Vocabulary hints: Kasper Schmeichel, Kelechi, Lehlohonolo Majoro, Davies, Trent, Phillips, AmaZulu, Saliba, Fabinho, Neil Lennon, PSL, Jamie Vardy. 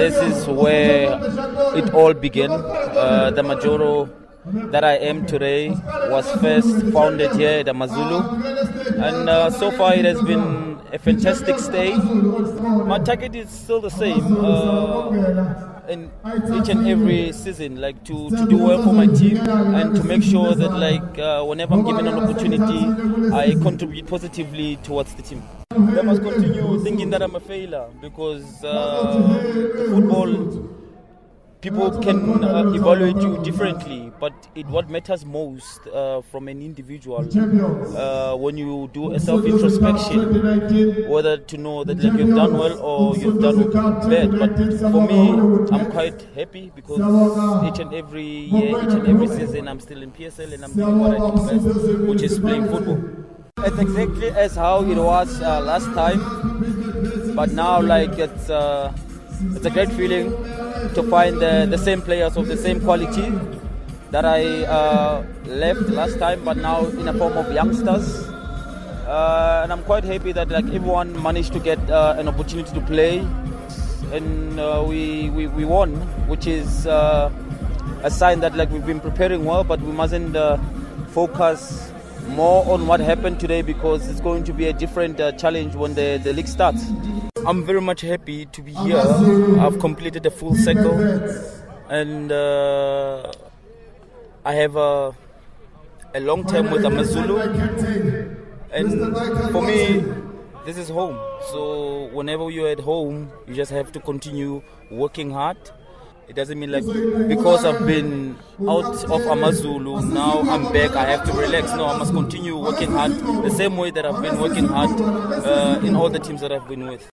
this is where it all began. The Majoro that I am today was first founded here at AmaZulu, and so far it has been a fantastic stay. My target is still the same in each and every season, like to do well for my team and to make sure that whenever I'm given an opportunity, I contribute positively towards the team. I must continue thinking that I'm a failure, because football, people can evaluate you differently, but what matters most from an individual when you do a self-introspection, whether to know that you've done well or you've done bad. But for me, I'm quite happy, because each and every year, each and every season, I'm still in PSL and I'm doing what I do best, which is playing football. It's exactly as how it was last time, but now it's a great feeling to find the same players of the same quality that I left last time, but now in a form of youngsters. And I'm quite happy that everyone managed to get an opportunity to play, and we won, which is a sign that we've been preparing well. But we mustn't focus more on what happened today, because it's going to be a different challenge when the league starts. I'm very much happy to be here. I've completed the full cycle, and I have a long time with AmaZulu, and for me this is home. So whenever you're at home, you just have to continue working hard. It doesn't mean because I've been out of AmaZulu, now I'm back, I have to relax. No, I must continue working hard the same way that I've been working hard in all the teams that I've been with.